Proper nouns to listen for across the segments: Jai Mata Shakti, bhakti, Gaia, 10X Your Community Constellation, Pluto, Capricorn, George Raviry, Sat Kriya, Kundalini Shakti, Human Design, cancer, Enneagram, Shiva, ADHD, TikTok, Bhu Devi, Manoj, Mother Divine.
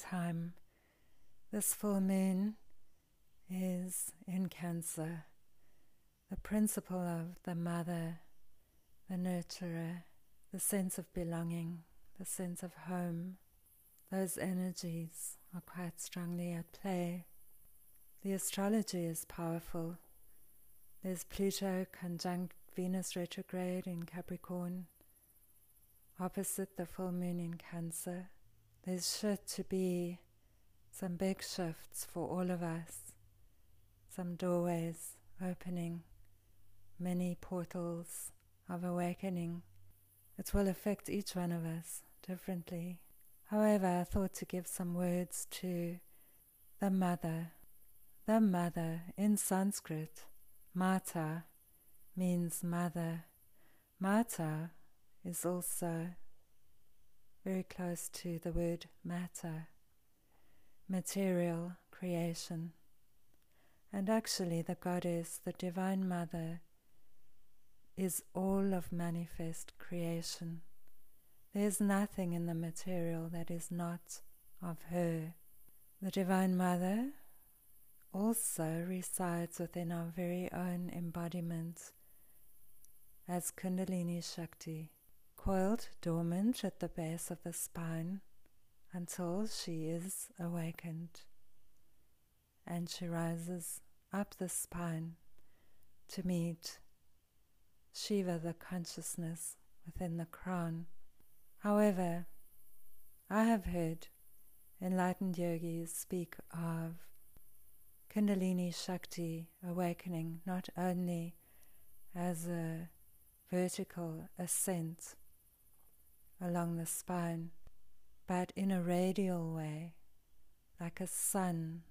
time, this full moon is in Cancer, the principle of the mother, the nurturer, the sense of belonging, the sense of home. Those energies are quite strongly at play. The astrology is powerful. There's Pluto conjunct Venus retrograde in Capricorn, opposite the full moon in Cancer. There's sure to be some big shifts for all of us, some doorways opening, many portals of awakening. It will affect each one of us differently. However, I thought to give some words to the mother. The mother in Sanskrit, Mata, means mother. Mata is also very close to the word matter, material creation. And actually the goddess, the Divine Mother, is all of manifest creation. There's nothing in the material that is not of her. The Divine Mother also resides within our very own embodiment as Kundalini Shakti, coiled dormant at the base of the spine until she is awakened. And she rises up the spine to meet Shiva, the consciousness within the crown. However, I have heard enlightened yogis speak of Kundalini Shakti awakening not only as a vertical ascent along the spine, but in a radial way, like a sun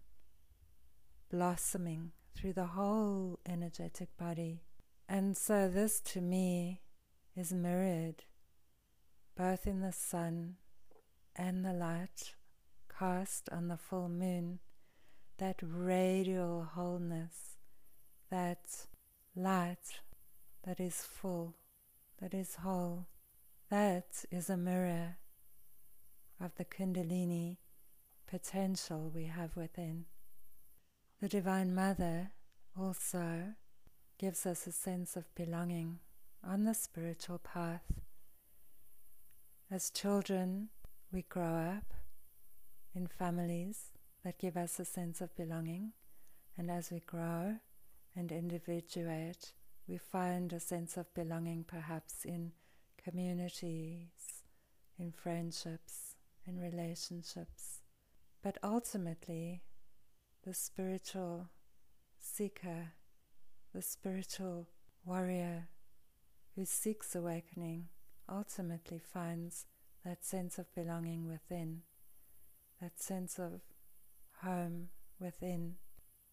blossoming through the whole energetic body. And so this to me is mirrored both in the sun and the light cast on the full moon, that radial wholeness, that light that is full, that is whole. That is a mirror of the Kundalini potential we have within. The Divine Mother also gives us a sense of belonging on the spiritual path. As children, we grow up in families that give us a sense of belonging, and as we grow and individuate, we find a sense of belonging perhaps in communities, in friendships, in relationships. But ultimately, the spiritual seeker, the spiritual warrior who seeks awakening ultimately finds that sense of belonging within, that sense of home within.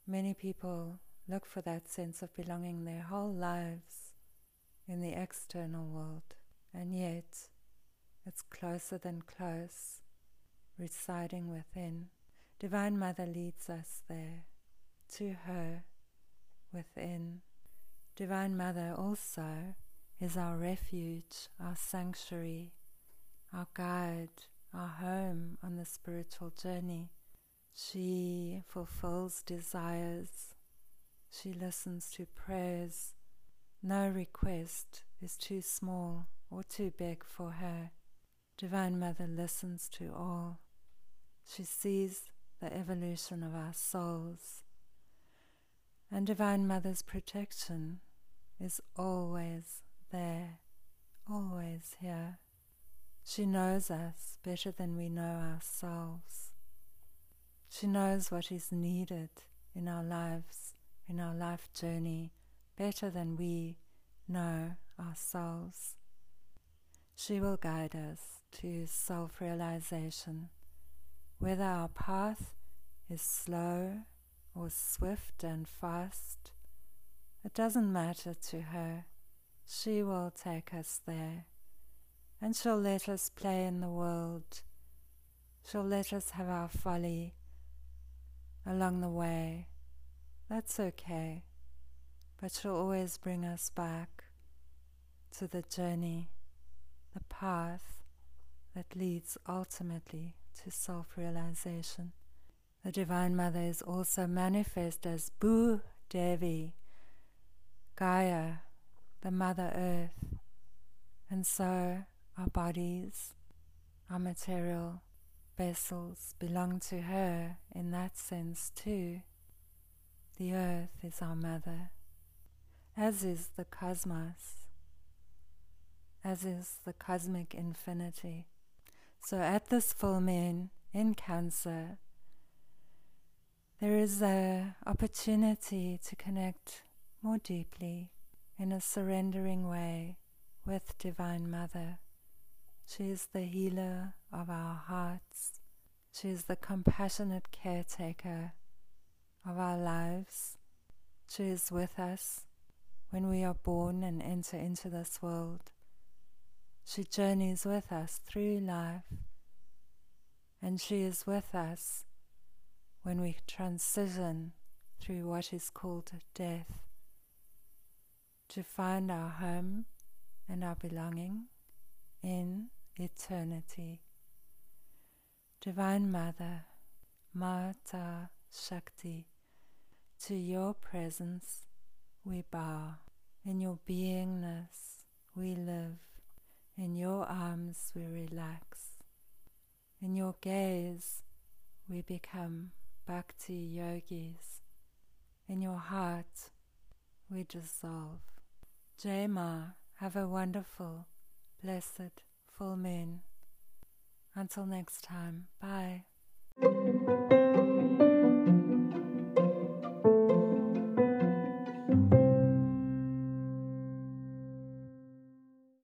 Many people look for that sense of belonging their whole lives in the external world, and yet it's closer than close, residing within. Divine Mother leads us there, to her, within. Divine Mother also is our refuge, our sanctuary, our guide, our home on the spiritual journey. She fulfills desires, she listens to prayers. No request is too small or too big for her. Divine Mother listens to all. She sees the evolution of our souls. And Divine Mother's protection is always there, always here. She knows us better than we know ourselves. She knows what is needed in our lives, in our life journey, better than we know ourselves. She will guide us to self-realization, whether our path is slow or swift and fast. It doesn't matter to her. She will take us there, and she'll let us play in the world. She'll let us have our folly along the way. That's okay, but she'll always bring us back to the journey, the path that leads ultimately to self-realization. The Divine Mother is also manifest as Bhu Devi, Gaia, the Mother Earth, and so our bodies, our material vessels belong to her in that sense too. The earth is our mother, as is the cosmos, as is the cosmic infinity. So at this full moon in Cancer, there is an opportunity to connect more deeply in a surrendering way with Divine Mother. She is the healer of our hearts. She is the compassionate caretaker of our lives. She is with us when we are born and enter into this world. She journeys with us through life, and she is with us when we transition through what is called death to find our home and our belonging in eternity. Divine Mother, Mata Shakti, to your presence we bow. In your beingness we live. In your arms we relax. In your gaze we become bhakti yogis. In your heart we dissolve. Jai Ma, have a wonderful, blessed full moon. Until next time, bye.